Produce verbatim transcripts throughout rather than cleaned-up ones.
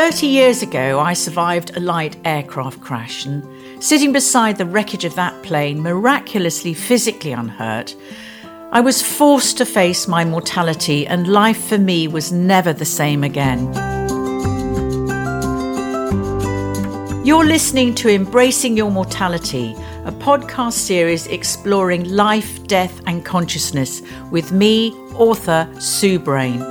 thirty years ago, I survived a light aircraft crash, and sitting beside the wreckage of that plane, miraculously physically unhurt, I was forced to face my mortality, and life for me was never the same again. You're listening to Embracing Your Mortality, a podcast series exploring life, death, and consciousness with me, author Sue Brain.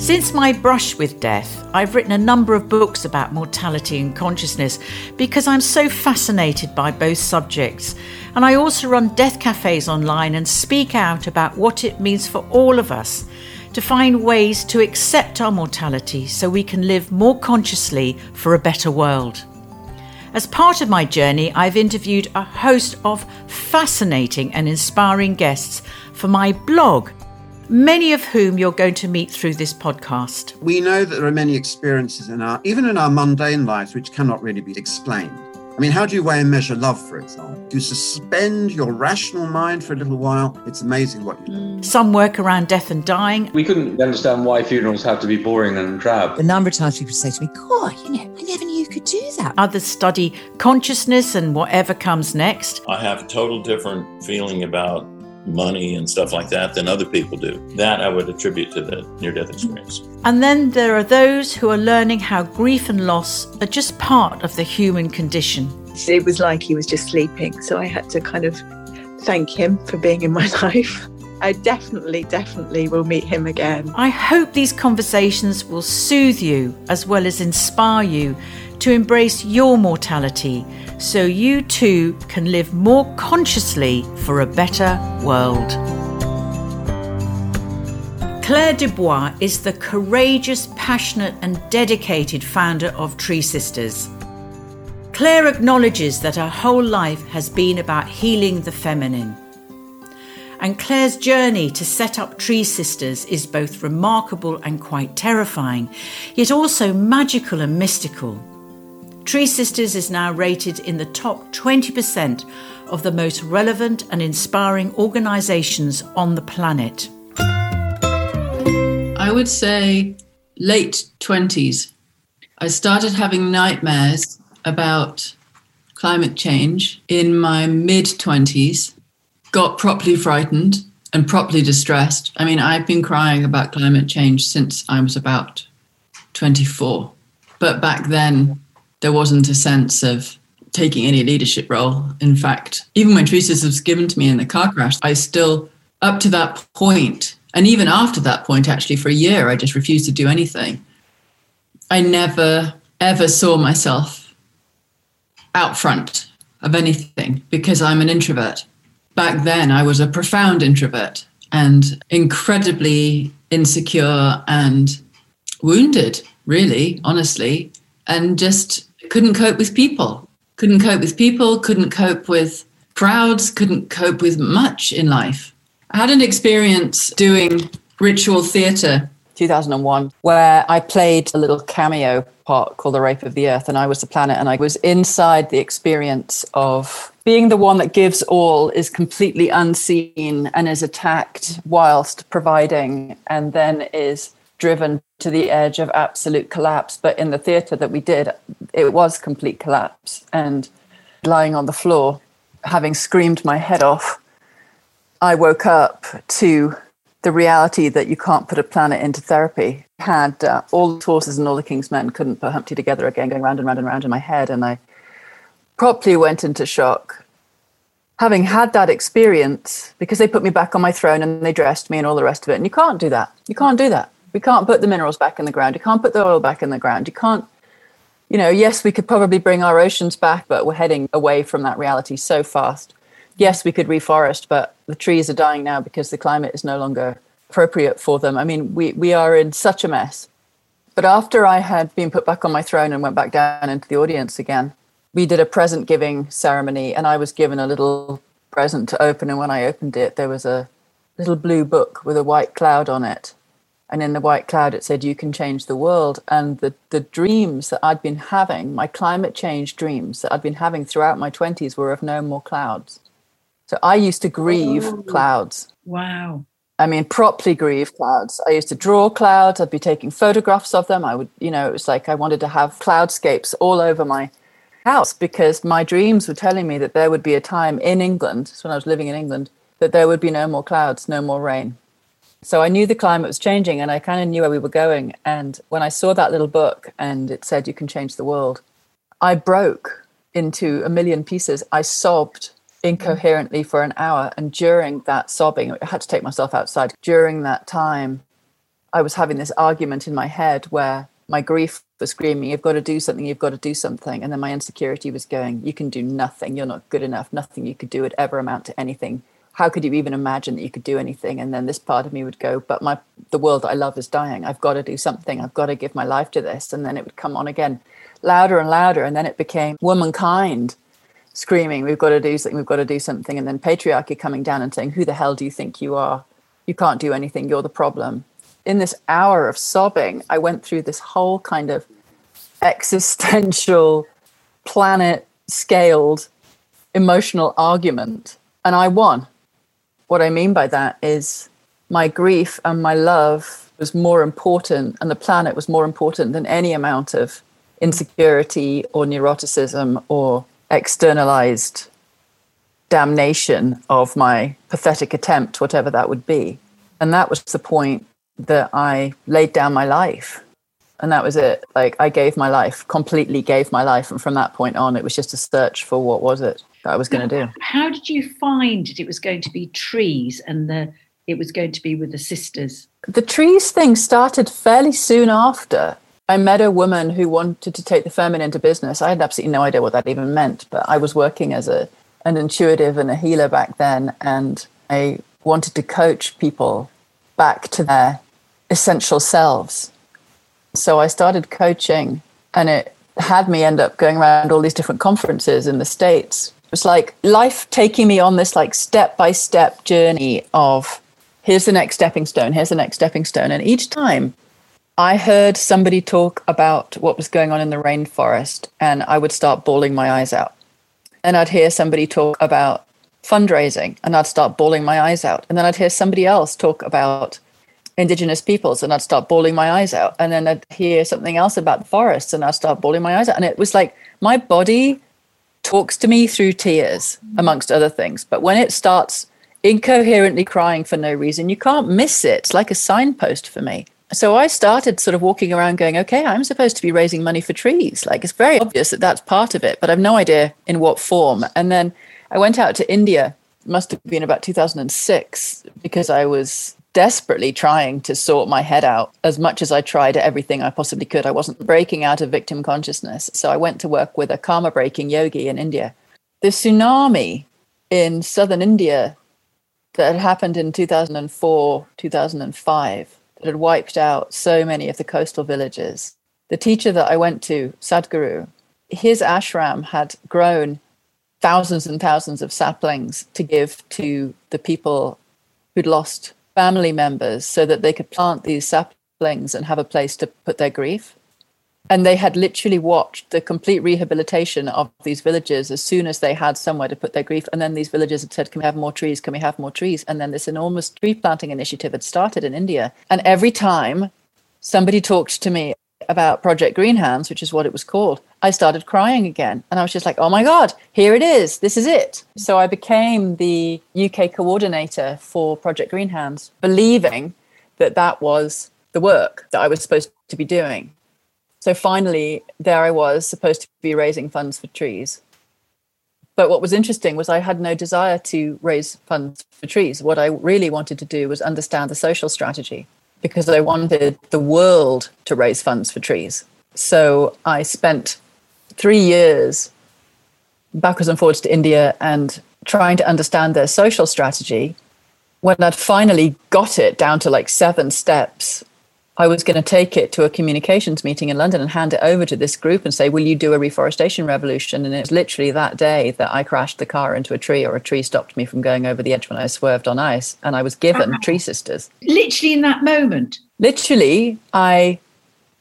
Since my brush with death, I've written a number of books about mortality and consciousness because I'm so fascinated by both subjects. And I also run death cafes online and speak out about what it means for all of us to find ways to accept our mortality so we can live more consciously for a better world. As part of my journey, I've interviewed a host of fascinating and inspiring guests for my blog, many of whom you're going to meet through this podcast. We know that there are many experiences in our, even in our mundane lives, which cannot really be explained. I mean, how do you weigh and measure love, for example? You suspend your rational mind for a little while. It's amazing what you do. Some work around death and dying. We couldn't understand why funerals have to be boring and drab. The number of times people say to me, God, you know, I never knew you could do that. Others study consciousness and whatever comes next. I have a total different feeling about money and stuff like that than other people do. That I would attribute to the near-death experience. And then there are those who are learning how grief and loss are just part of the human condition. It was like he was just sleeping, so I had to kind of thank him for being in my life. I definitely, definitely will meet him again. I hope these conversations will soothe you as well as inspire you to embrace your mortality so you too can live more consciously for a better world. Claire Dubois is the courageous, passionate and dedicated founder of Tree Sisters. Claire acknowledges that her whole life has been about healing the feminine. And Claire's journey to set up Tree Sisters is both remarkable and quite terrifying, yet also magical and mystical. Tree Sisters is now rated in the top twenty percent of the most relevant and inspiring organisations on the planet. I would say late twenties. I started having nightmares about climate change in my mid-twenties, got properly frightened and properly distressed. I mean, I've been crying about climate change since I was about twenty-four. But back then, there wasn't a sense of taking any leadership role. In fact, even when Tree Sisters was given to me in the car crash, I still, up to that point, and even after that point, actually, for a year, I just refused to do anything. I never, ever saw myself out front of anything because I'm an introvert. Back then, I was a profound introvert and incredibly insecure and wounded, really, honestly, and just... Couldn't cope with people, couldn't cope with people, couldn't cope with crowds, couldn't cope with much in life. I had an experience doing ritual theatre, two thousand one, where I played a little cameo part called The Rape of the Earth, and I was the planet, and I was inside the experience of being the one that gives all, is completely unseen and is attacked whilst providing, and then is driven to the edge of absolute collapse. But in the theatre that we did, it was complete collapse. And lying on the floor, having screamed my head off, I woke up to the reality that you can't put a planet into therapy. Had uh, all the horses and all the king's men couldn't put Humpty together again, going round and round and round in my head. And I properly went into shock. Having had that experience, because they put me back on my throne and they dressed me and all the rest of it. And you can't do that. You can't do that. We can't put the minerals back in the ground. You can't put the oil back in the ground. You can't, you know, yes, we could probably bring our oceans back, but we're heading away from that reality so fast. Yes, we could reforest, but the trees are dying now because the climate is no longer appropriate for them. I mean, we, we are in such a mess. But after I had been put back on my throne and went back down into the audience again, we did a present giving ceremony and I was given a little present to open. And when I opened it, there was a little blue book with a white cloud on it. And in the white cloud, it said, you can change the world. And the, the dreams that I'd been having, my climate change dreams that I'd been having throughout my twenties were of no more clouds. So I used to grieve oh, clouds. Wow. I mean, properly grieve clouds. I used to draw clouds. I'd be taking photographs of them. I would, you know, it was like I wanted to have cloudscapes all over my house because my dreams were telling me that there would be a time in England, when I was living in England, that there would be no more clouds, no more rain. So I knew the climate was changing and I kind of knew where we were going. And when I saw that little book and it said, you can change the world, I broke into a million pieces. I sobbed incoherently for an hour. And during that sobbing, I had to take myself outside. During that time, I was having this argument in my head where my grief was screaming, you've got to do something, you've got to do something. And then my insecurity was going, you can do nothing. You're not good enough. Nothing you could do would ever amount to anything. How could you even imagine that you could do anything? And then this part of me would go, but my the world that I love is dying. I've got to do something. I've got to give my life to this. And then it would come on again, louder and louder. And then it became womankind screaming, we've got to do something, we've got to do something. And then patriarchy coming down and saying, who the hell do you think you are? You can't do anything. You're the problem. In this hour of sobbing, I went through this whole kind of existential, planet-scaled, emotional argument. And I won. What I mean by that is my grief and my love was more important and the planet was more important than any amount of insecurity or neuroticism or externalized damnation of my pathetic attempt, whatever that would be. And that was the point that I laid down my life. And that was it. Like I gave my life, completely gave my life. And from that point on, it was just a search for what was it that I was going to do. How did you find that it was going to be trees and the it was going to be with the sisters? The trees thing started fairly soon after. I met a woman who wanted to take the feminine into business. I had absolutely no idea what that even meant, but I was working as a an intuitive and a healer back then, and I wanted to coach people back to their essential selves. So I started coaching, and it had me end up going around all these different conferences in the States. It was like life taking me on this like step-by-step journey of here's the next stepping stone, here's the next stepping stone. And each time I heard somebody talk about what was going on in the rainforest, and I would start bawling my eyes out. And I'd hear somebody talk about fundraising, and I'd start bawling my eyes out. And then I'd hear somebody else talk about Indigenous peoples, and I'd start bawling my eyes out. And then I'd hear something else about the forests, and I'd start bawling my eyes out. And it was like my body talks to me through tears, amongst other things. But when it starts incoherently crying for no reason, you can't miss it. It's like a signpost for me. So I started sort of walking around going, okay, I'm supposed to be raising money for trees. Like it's very obvious that that's part of it, but I've no idea in what form. And then I went out to India, must have been about two thousand six, because I was desperately trying to sort my head out as much as I tried everything I possibly could. I wasn't breaking out of victim consciousness. So I went to work with a karma breaking yogi in India. The tsunami in southern India that had happened in two thousand four, two thousand five, that had wiped out so many of the coastal villages. The teacher that I went to, Sadhguru, his ashram had grown thousands and thousands of saplings to give to the people who'd lost family members so that they could plant these saplings and have a place to put their grief. And they had literally watched the complete rehabilitation of these villages as soon as they had somewhere to put their grief. And then these villagers had said, can we have more trees? Can we have more trees? And then this enormous tree planting initiative had started in India. And every time somebody talked to me about Project Greenhands, which is what it was called, I started crying again. And I was just like, oh my God, here it is. This is it. So I became the U K coordinator for Project Greenhands, believing that that was the work that I was supposed to be doing. So finally, there I was supposed to be raising funds for trees. But what was interesting was I had no desire to raise funds for trees. What I really wanted to do was understand the social strategy, because I wanted the world to raise funds for trees. So I spent three years backwards and forwards to India and trying to understand their social strategy. When I'd finally got it down to like seven steps, I was going to take it to a communications meeting in London and hand it over to this group and say, will you do a reforestation revolution? And it was literally that day that I crashed the car into a tree, or a tree stopped me from going over the edge when I swerved on ice. And I was given wow. Tree Sisters. Literally in that moment? Literally, I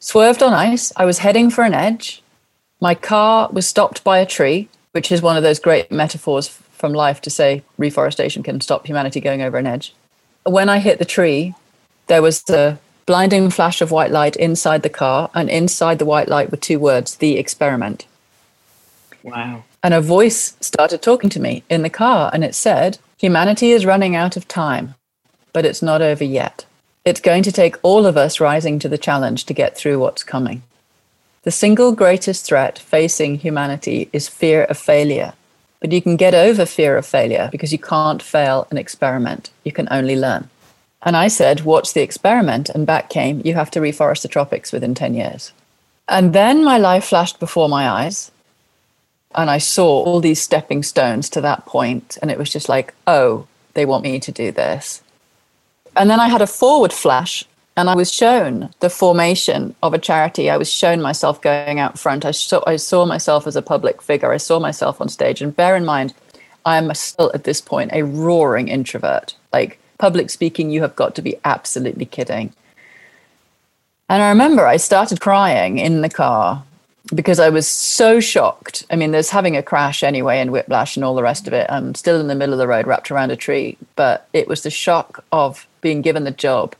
swerved on ice. I was heading for an edge. My car was stopped by a tree, which is one of those great metaphors from life to say reforestation can stop humanity going over an edge. when I hit the tree, there was a blinding flash of white light inside the car, and inside the white light were two words, the experiment. Wow. And a voice started talking to me in the car, and it said, humanity is running out of time, but it's not over yet. It's going to take all of us rising to the challenge to get through what's coming. The single greatest threat facing humanity is fear of failure. But you can get over fear of failure because you can't fail an experiment. You can only learn. And I said, what's the experiment? And back came, you have to reforest the tropics within ten years. And then my life flashed before my eyes. And I saw all these stepping stones to that point. And it was just like, oh, they want me to do this. And then I had a forward flash. And I was shown the formation of a charity. I was shown myself going out front. I saw, I saw myself as a public figure. I saw myself on stage. And bear in mind, I am still at this point a roaring introvert. Like public speaking, you have got to be absolutely kidding. And I remember I started crying in the car because I was so shocked. I mean, there's having a crash anyway and whiplash and all the rest of it. I'm still in the middle of the road wrapped around a tree. But it was the shock of being given the job.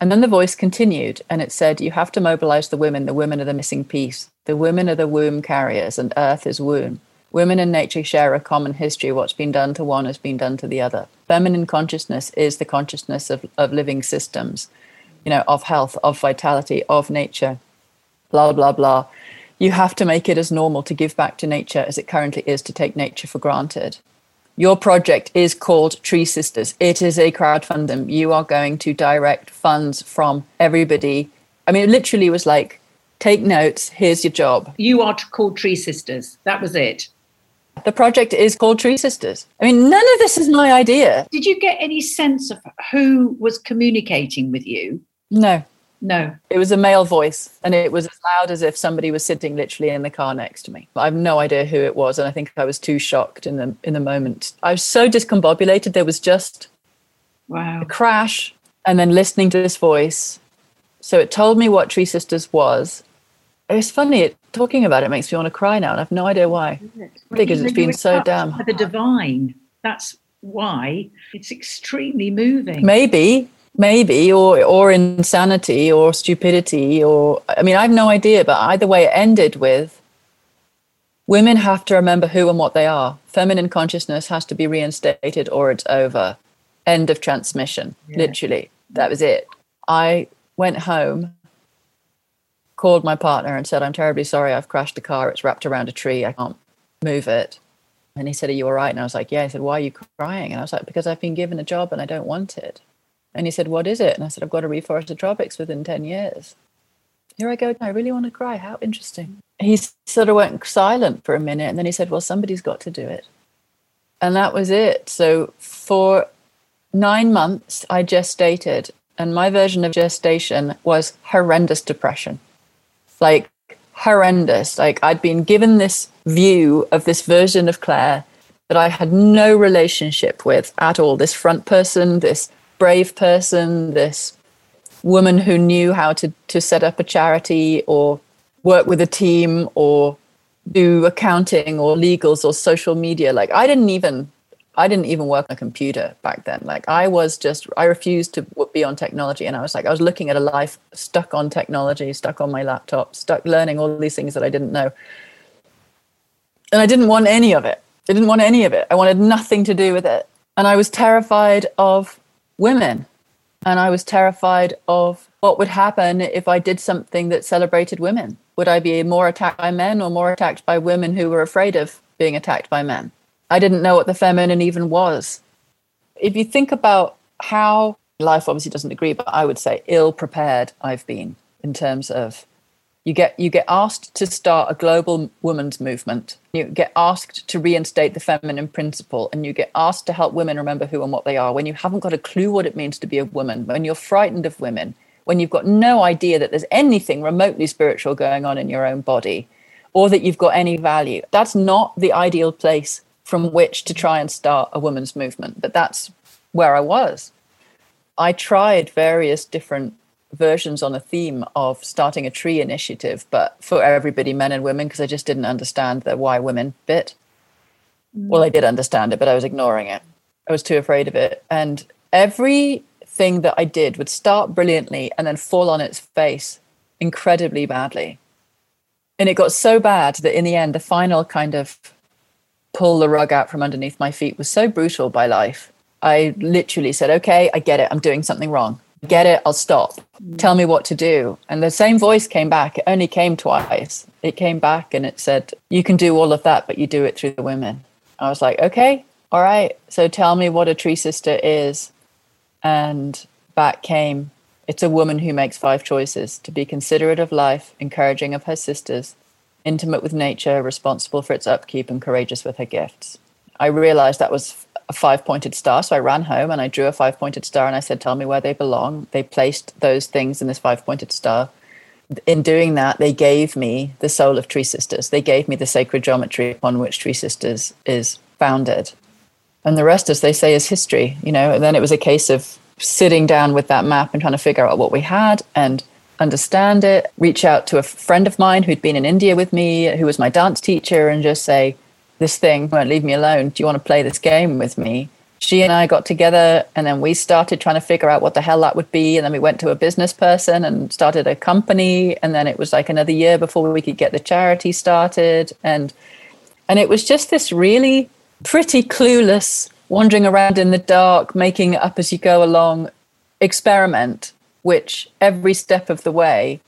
And then the voice continued and it said, you have to mobilize the women. The women are the missing piece. The women are the womb carriers and earth is womb. Women and nature share a common history. What's been done to one has been done to the other. Feminine consciousness is the consciousness of, of living systems, you know, of health, of vitality, of nature, blah, blah, blah. You have to make it as normal to give back to nature as it currently is to take nature for granted. Your project is called Tree Sisters. It is a crowdfunding. You are going to direct funds from everybody. I mean, it literally was like, take notes, here's your job. You are called Tree Sisters. That was it. The project is called Tree Sisters. I mean, none of this is my idea. Did you get any sense of who was communicating with you? No. No. It was a male voice, and it was as loud as if somebody was sitting literally in the car next to me. I have no idea who it was, and I think I was too shocked in the in the moment. I was so discombobulated. There was just wow. a crash, and then listening to this voice. So it told me what Tree Sisters was. It's funny, it, talking about it makes me want to cry now, and I have no idea why. Because it's been so damn hard. The divine. That's why it's extremely moving. Maybe. Maybe, or or insanity, or stupidity, or, I mean, I have no idea, but either way it ended with, women have to remember who and what they are. Feminine consciousness has to be reinstated or it's over. End of transmission, yeah. Literally. That was it. I went home, called my partner and said, I'm terribly sorry, I've crashed the car, it's wrapped around a tree, I can't move it. And he said, are you all right? And I was like, yeah. He said, why are you crying? And I was like, because I've been given a job and I don't want it. And he said, what is it? And I said, I've got to reforest the tropics within ten years. Here I go. I really want to cry. How interesting. He sort of went silent for a minute. And then he said, well, somebody's got to do it. And that was it. So for nine months, I gestated. And my version of gestation was horrendous depression. Like horrendous. Like I'd been given this view of this version of Claire that I had no relationship with at all. This front person, this brave person, this woman who knew how to, to set up a charity or work with a team or do accounting or legals or social media. Like I didn't even, I didn't even work on a computer back then. Like I was just, I refused to be on technology. And I was like, I was looking at a life stuck on technology, stuck on my laptop, stuck learning all these things that I didn't know. And I didn't want any of it. I didn't want any of it. I wanted nothing to do with it. And I was terrified of women. And I was terrified of what would happen if I did something that celebrated women. Would I be more attacked by men or more attacked by women who were afraid of being attacked by men? I didn't know what the feminine even was. If you think about how life obviously doesn't agree, but I would say ill-prepared I've been in terms of you get you get asked to start a global women's movement. You get asked to reinstate the feminine principle and you get asked to help women remember who and what they are when you haven't got a clue what it means to be a woman, when you're frightened of women, when you've got no idea that there's anything remotely spiritual going on in your own body or that you've got any value. That's not the ideal place from which to try and start a women's movement, but that's where I was. I tried various different versions on the theme of starting a tree initiative, but for everybody, men and women, because I just didn't understand the why women bit. Well, I did understand it, but I was ignoring it. I was too afraid of it. And every thing that I did would start brilliantly and then fall on its face incredibly badly. And it got so bad that in the end, the final kind of pull the rug out from underneath my feet was so brutal by life. I literally said, okay, I get it. I'm doing something wrong. Get it. I'll stop. Tell me what to do. And the same voice came back. It only came twice. It came back and it said, you can do all of that, but you do it through the women. I was like, okay, all right. So tell me what a tree sister is. And back came, it's a woman who makes five choices: to be considerate of life, encouraging of her sisters, intimate with nature, responsible for its upkeep, and courageous with her gifts. I realized that was a five-pointed star, so I ran home and I drew a five-pointed star and I said, tell me where they belong. They placed those things in this five-pointed star. In doing that, they gave me the soul of Tree Sisters. They gave me the sacred geometry upon which Tree Sisters is founded. And the rest, as they say, is history, you know. And then it was a case of sitting down with that map and trying to figure out what we had and understand it, reach out to a friend of mine who'd been in India with me, who was my dance teacher, and just say, this thing won't leave me alone. Do you want to play this game with me? She and I got together and then we started trying to figure out what the hell that would be. And then we went to a business person and started a company. And then it was like another year before we could get the charity started. And and it was just this really pretty clueless, wandering around in the dark, making it up as you go along experiment, which every step of the way,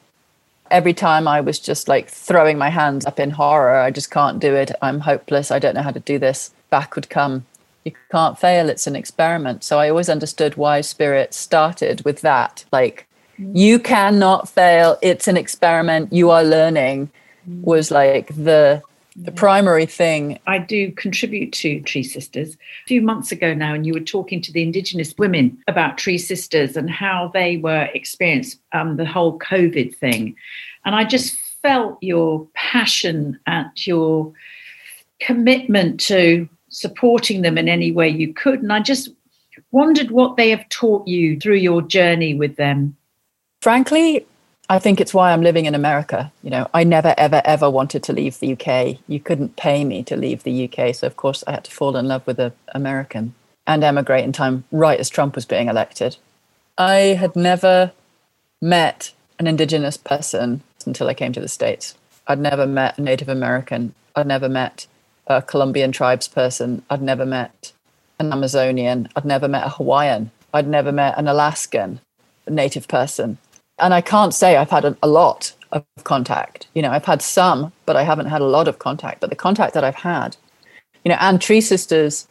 every time I was just like throwing my hands up in horror. I just can't do it. I'm hopeless. I don't know how to do this. Back would come. You can't fail. It's an experiment. So I always understood why spirit started with that. Like, you cannot fail. It's an experiment. You are learning was like the... the primary thing. I do contribute to Tree Sisters. A few months ago now, and you were talking to the Indigenous women about Tree Sisters and how they were experienced um, the whole COVID thing. And I just felt your passion and your commitment to supporting them in any way you could. And I just wondered what they have taught you through your journey with them. Frankly, I think it's why I'm living in America. You know, I never, ever, ever wanted to leave the U K. You couldn't pay me to leave the U K. So, of course, I had to fall in love with an American and emigrate in time right as Trump was being elected. I had never met an Indigenous person until I came to the States. I'd never met a Native American. I'd never met a Colombian tribes person. I'd never met an Amazonian. I'd never met a Hawaiian. I'd never met an Alaskan Native person. And I can't say I've had a lot of contact. You know, I've had some, but I haven't had a lot of contact. But the contact that I've had, you know, and Tree Sisters,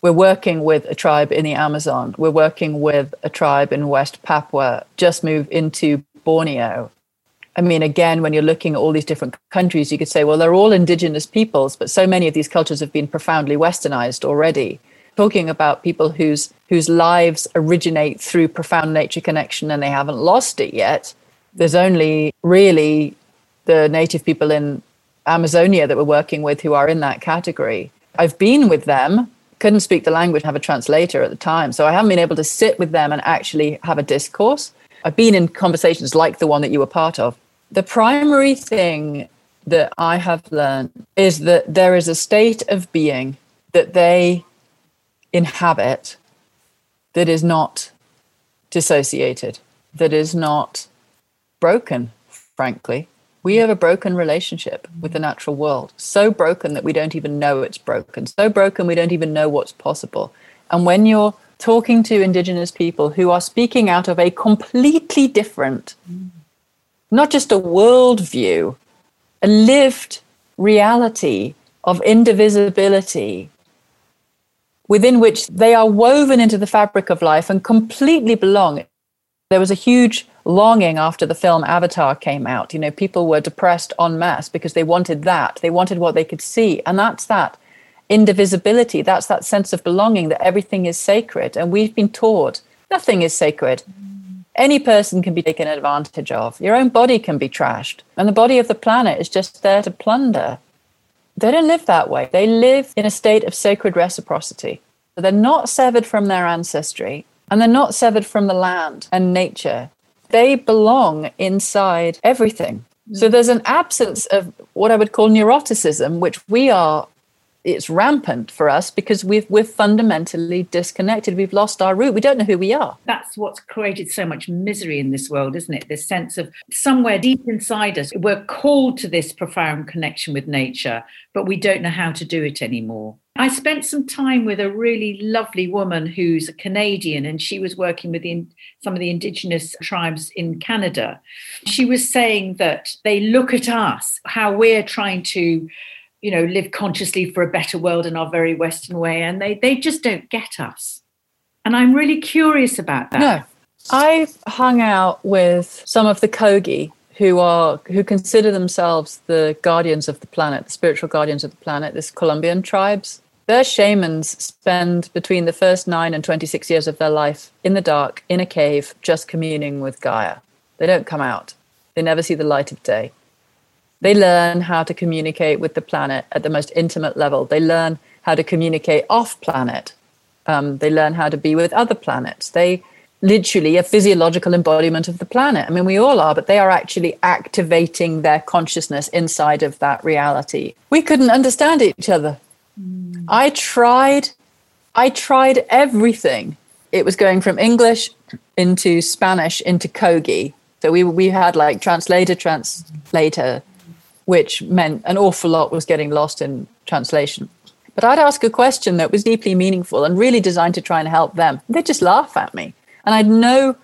we're working with a tribe in the Amazon. We're working with a tribe in West Papua, just moved into Borneo. I mean, again, when you're looking at all these different countries, you could say, well, they're all indigenous peoples, but so many of these cultures have been profoundly westernized already. Talking about people whose whose lives originate through profound nature connection and they haven't lost it yet. There's only really the native people in Amazonia that we're working with who are in that category. I've been with them, couldn't speak the language, have a translator at the time. So I haven't been able to sit with them and actually have a discourse. I've been in conversations like the one that you were part of. The primary thing that I have learned is that there is a state of being that they inhabit that is not dissociated, that is not broken, frankly. We have a broken relationship with the natural world, so broken that we don't even know it's broken, so broken we don't even know what's possible. And when you're talking to Indigenous people who are speaking out of a completely different, not just a worldview, a lived reality of indivisibility, within which they are woven into the fabric of life and completely belong. There was a huge longing after the film Avatar came out. You know, people were depressed en masse because they wanted that. They wanted what they could see. And that's that indivisibility. That's that sense of belonging, that everything is sacred. And we've been taught nothing is sacred. Any person can be taken advantage of. Your own body can be trashed. And the body of the planet is just there to plunder. They don't live that way. They live in a state of sacred reciprocity. They're not severed from their ancestry, and they're not severed from the land and nature. They belong inside everything. So there's an absence of what I would call neuroticism, which we are it's rampant for us because we've, we're fundamentally disconnected. We've lost our root. We don't know who we are. That's what's created so much misery in this world, isn't it? This sense of somewhere deep inside us, we're called to this profound connection with nature, but we don't know how to do it anymore. I spent some time with a really lovely woman who's a Canadian, and she was working with the, some of the indigenous tribes in Canada. She was saying that they look at us, how we're trying to, you know, live consciously for a better world in our very Western way, and they, they just don't get us. And I'm really curious about that. No, I've hung out with some of the Kogi, who are who consider themselves the guardians of the planet, the spiritual guardians of the planet, this Colombian tribes. Their shamans spend between the first nine and twenty-six years of their life in the dark, in a cave, just communing with Gaia. They don't come out. They never see the light of day. They learn how to communicate with the planet at the most intimate level. They learn how to communicate off planet. Um, they learn how to be with other planets. They literally a physiological embodiment of the planet. I mean, we all are, but they are actually activating their consciousness inside of that reality. We couldn't understand each other. I tried, I tried everything. It was going from English into Spanish into Kogi. So we we had like translator, translator, which meant an awful lot was getting lost in translation. But I'd ask a question that was deeply meaningful and really designed to try and help them. They'd just laugh at me. And I had no,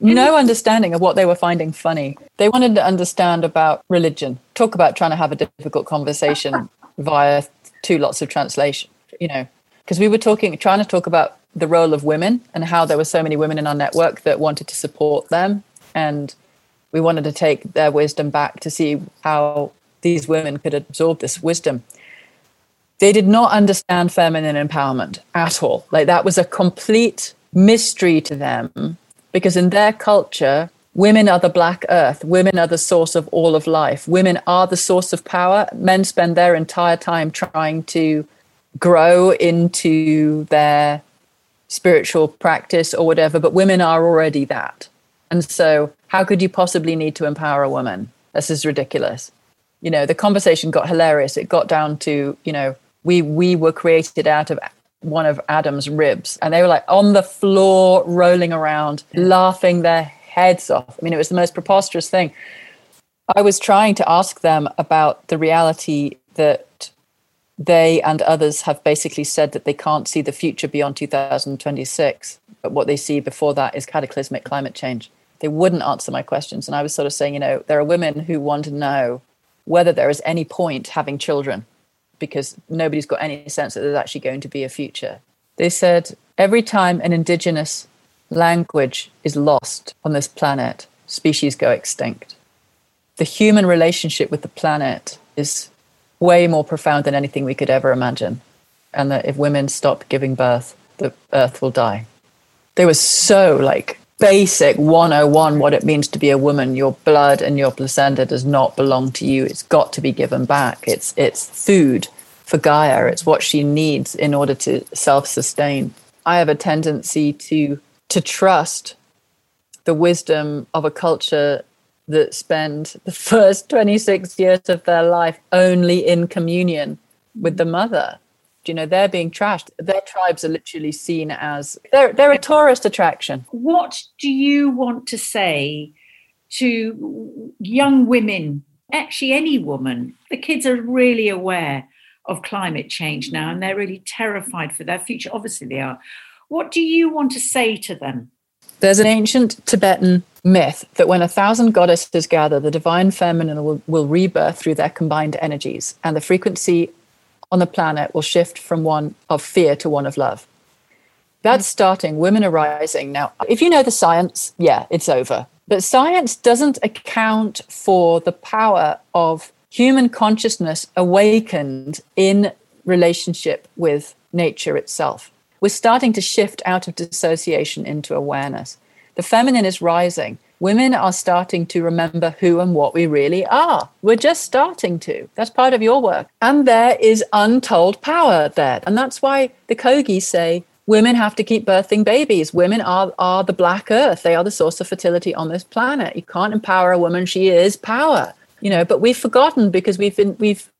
no understanding of what they were finding funny. They wanted to understand about religion. Talk about trying to have a difficult conversation via two lots of translation, you know, because we were talking, trying to talk about the role of women and how there were so many women in our network that wanted to support them. And we wanted to take their wisdom back to see how these women could absorb this wisdom. They did not understand feminine empowerment at all. Like that was a complete mystery to them, because in their culture, women are the black earth. Women are the source of all of life. Women are the source of power. Men spend their entire time trying to grow into their spiritual practice or whatever, but women are already that. And so how could you possibly need to empower a woman? This is ridiculous. You know, the conversation got hilarious. It got down to, you know, we we were created out of one of Adam's ribs, and they were like on the floor rolling around laughing their heads off. I mean, it was the most preposterous thing. I was trying to ask them about the reality that they and others have basically said that they can't see the future beyond two thousand twenty-six, but what they see before that is cataclysmic climate change. They wouldn't answer my questions, and I was sort of saying, you know, there are women who want to know whether there is any point having children, because nobody's got any sense that there's actually going to be a future. They said, every time an indigenous language is lost on this planet, species go extinct. The human relationship with the planet is way more profound than anything we could ever imagine. And that if women stop giving birth, the earth will die. They were so like basic one oh one, what it means to be a woman. Your blood and your placenta does not belong to you. It's got to be given back. It's it's food for Gaia. It's what she needs in order to self-sustain. I have a tendency to to trust the wisdom of a culture that spend the first twenty-six years of their life only in communion with the mother. You know, they're being trashed. Their tribes are literally seen as they're they're a tourist attraction. What do you want to say to young women, actually any woman? The kids are really aware of climate change now, and they're really terrified for their future. Obviously they are. What do you want to say to them? There's an ancient Tibetan myth that when a thousand goddesses gather, the divine feminine will, will rebirth through their combined energies, and the frequency on the planet will shift from one of fear to one of love. That's starting, women arising. Now, if you know the science, yeah, it's over. But science doesn't account for the power of human consciousness awakened in relationship with nature itself. We're starting to shift out of dissociation into awareness. The feminine is rising. Women are starting to remember who and what we really are. We're just starting to. That's part of your work. And there is untold power there. And that's why the Kogi say women have to keep birthing babies. Women are, are the black earth. They are the source of fertility on this planet. You can't empower a woman. She is power. You know, but we've forgotten because we've been, we've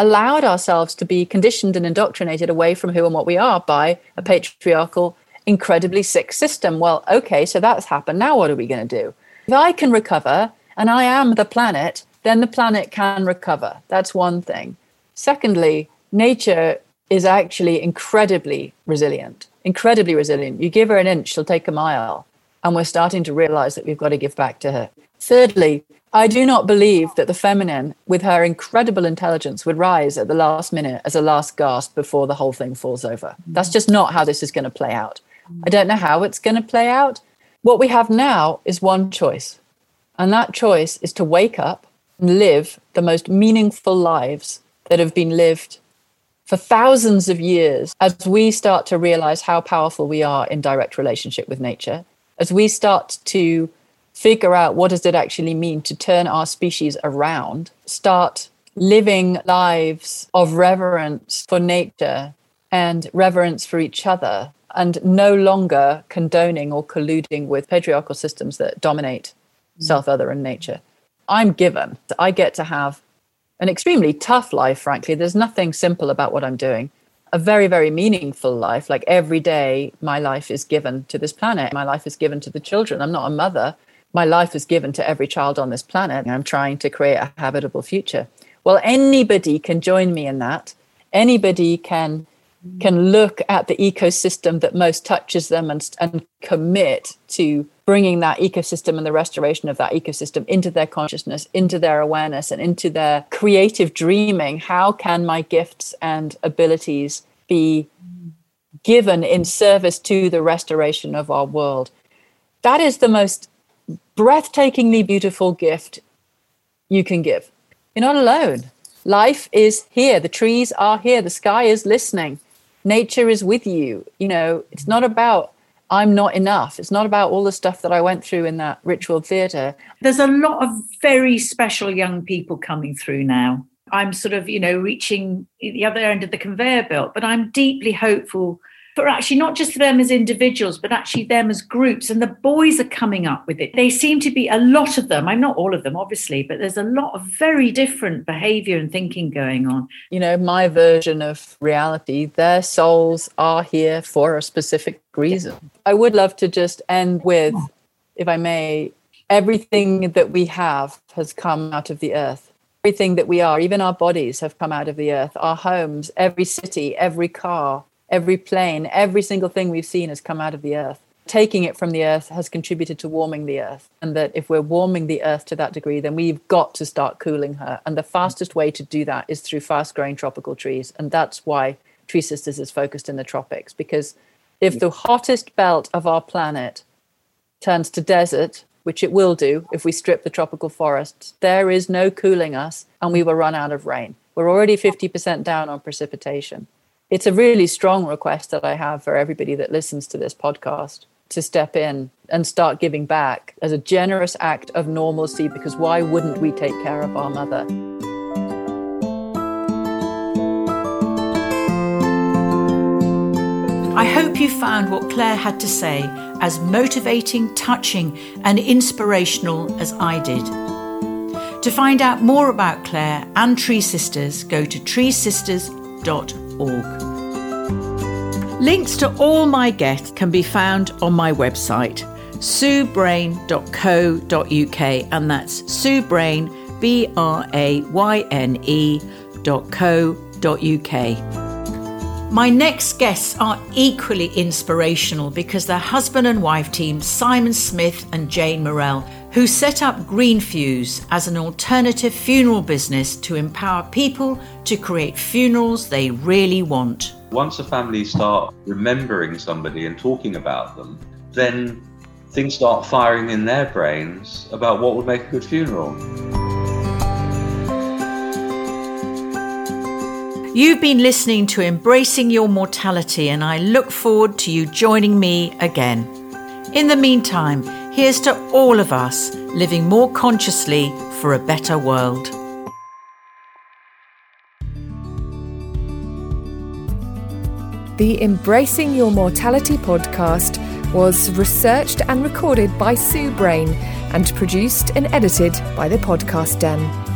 allowed ourselves to be conditioned and indoctrinated away from who and what we are by a patriarchal, incredibly sick system. Well, okay, so that's happened. Now what are we going to do? If I can recover and I am the planet, then the planet can recover. That's one thing. Secondly, nature is actually incredibly resilient, incredibly resilient. You give her an inch, she'll take a mile. And we're starting to realize that we've got to give back to her. Thirdly, I do not believe that the feminine, with her incredible intelligence, would rise at the last minute as a last gasp before the whole thing falls over. That's just not how this is going to play out. I don't know how it's going to play out. What we have now is one choice. And that choice is to wake up and live the most meaningful lives that have been lived for thousands of years as we start to realize how powerful we are in direct relationship with nature, as we start to figure out what does it actually mean to turn our species around, start living lives of reverence for nature and reverence for each other, and no longer condoning or colluding with patriarchal systems that dominate mm. self, other, and nature. I'm given. I get to have an extremely tough life, frankly. There's nothing simple about what I'm doing. A very, very meaningful life. Like every day, my life is given to this planet. My life is given to the children. I'm not a mother. My life is given to every child on this planet, and I'm trying to create a habitable future. Well, anybody can join me in that. Anybody can can look at the ecosystem that most touches them and, and commit to bringing that ecosystem and the restoration of that ecosystem into their consciousness, into their awareness, and into their creative dreaming. How can my gifts and abilities be given in service to the restoration of our world? That is the most breathtakingly beautiful gift you can give. You're not alone. Life is here. The trees are here. The sky is listening. Nature is with you. You know, it's not about I'm not enough. It's not about all the stuff that I went through in that ritual theatre. There's a lot of very special young people coming through now. I'm sort of, you know, reaching the other end of the conveyor belt, but I'm deeply hopeful for actually not just them as individuals, but actually them as groups. And the boys are coming up with it. They seem to be, a lot of them, I'm not all of them, obviously, but there's a lot of very different behaviour and thinking going on. You know, my version of reality, their souls are here for a specific reason. Yeah. I would love to just end with, if I may, everything that we have has come out of the earth. Everything that we are, even our bodies, have come out of the earth. Our homes, every city, every car, every plane, every single thing we've seen has come out of the earth. Taking it from the earth has contributed to warming the earth. And that if we're warming the earth to that degree, then we've got to start cooling her. And the fastest way to do that is through fast-growing tropical trees. And that's why Tree Sisters is focused in the tropics. Because if the hottest belt of our planet turns to desert, which it will do if we strip the tropical forests, there is no cooling us and we will run out of rain. We're already fifty percent down on precipitation. It's a really strong request that I have for everybody that listens to this podcast to step in and start giving back as a generous act of normalcy, because why wouldn't we take care of our mother? I hope you found what Claire had to say as motivating, touching, and inspirational as I did. To find out more about Claire and Tree Sisters, go to tree sisters dot org. Links to all my guests can be found on my website, sue brain dot co dot uk, and that's sue brain, B R A Y N E, dot co dot uk. My next guests are equally inspirational because they're husband and wife team, Simon Smith and Jane Morell, who set up Green Fuse as an alternative funeral business to empower people to create funerals they really want. Once a family start remembering somebody and talking about them, then things start firing in their brains about what would make a good funeral. You've been listening to Embracing Your Mortality, and I look forward to you joining me again. In the meantime, here's to all of us living more consciously for a better world. The Embracing Your Mortality podcast was researched and recorded by Sue Brain and produced and edited by the Podcast Den.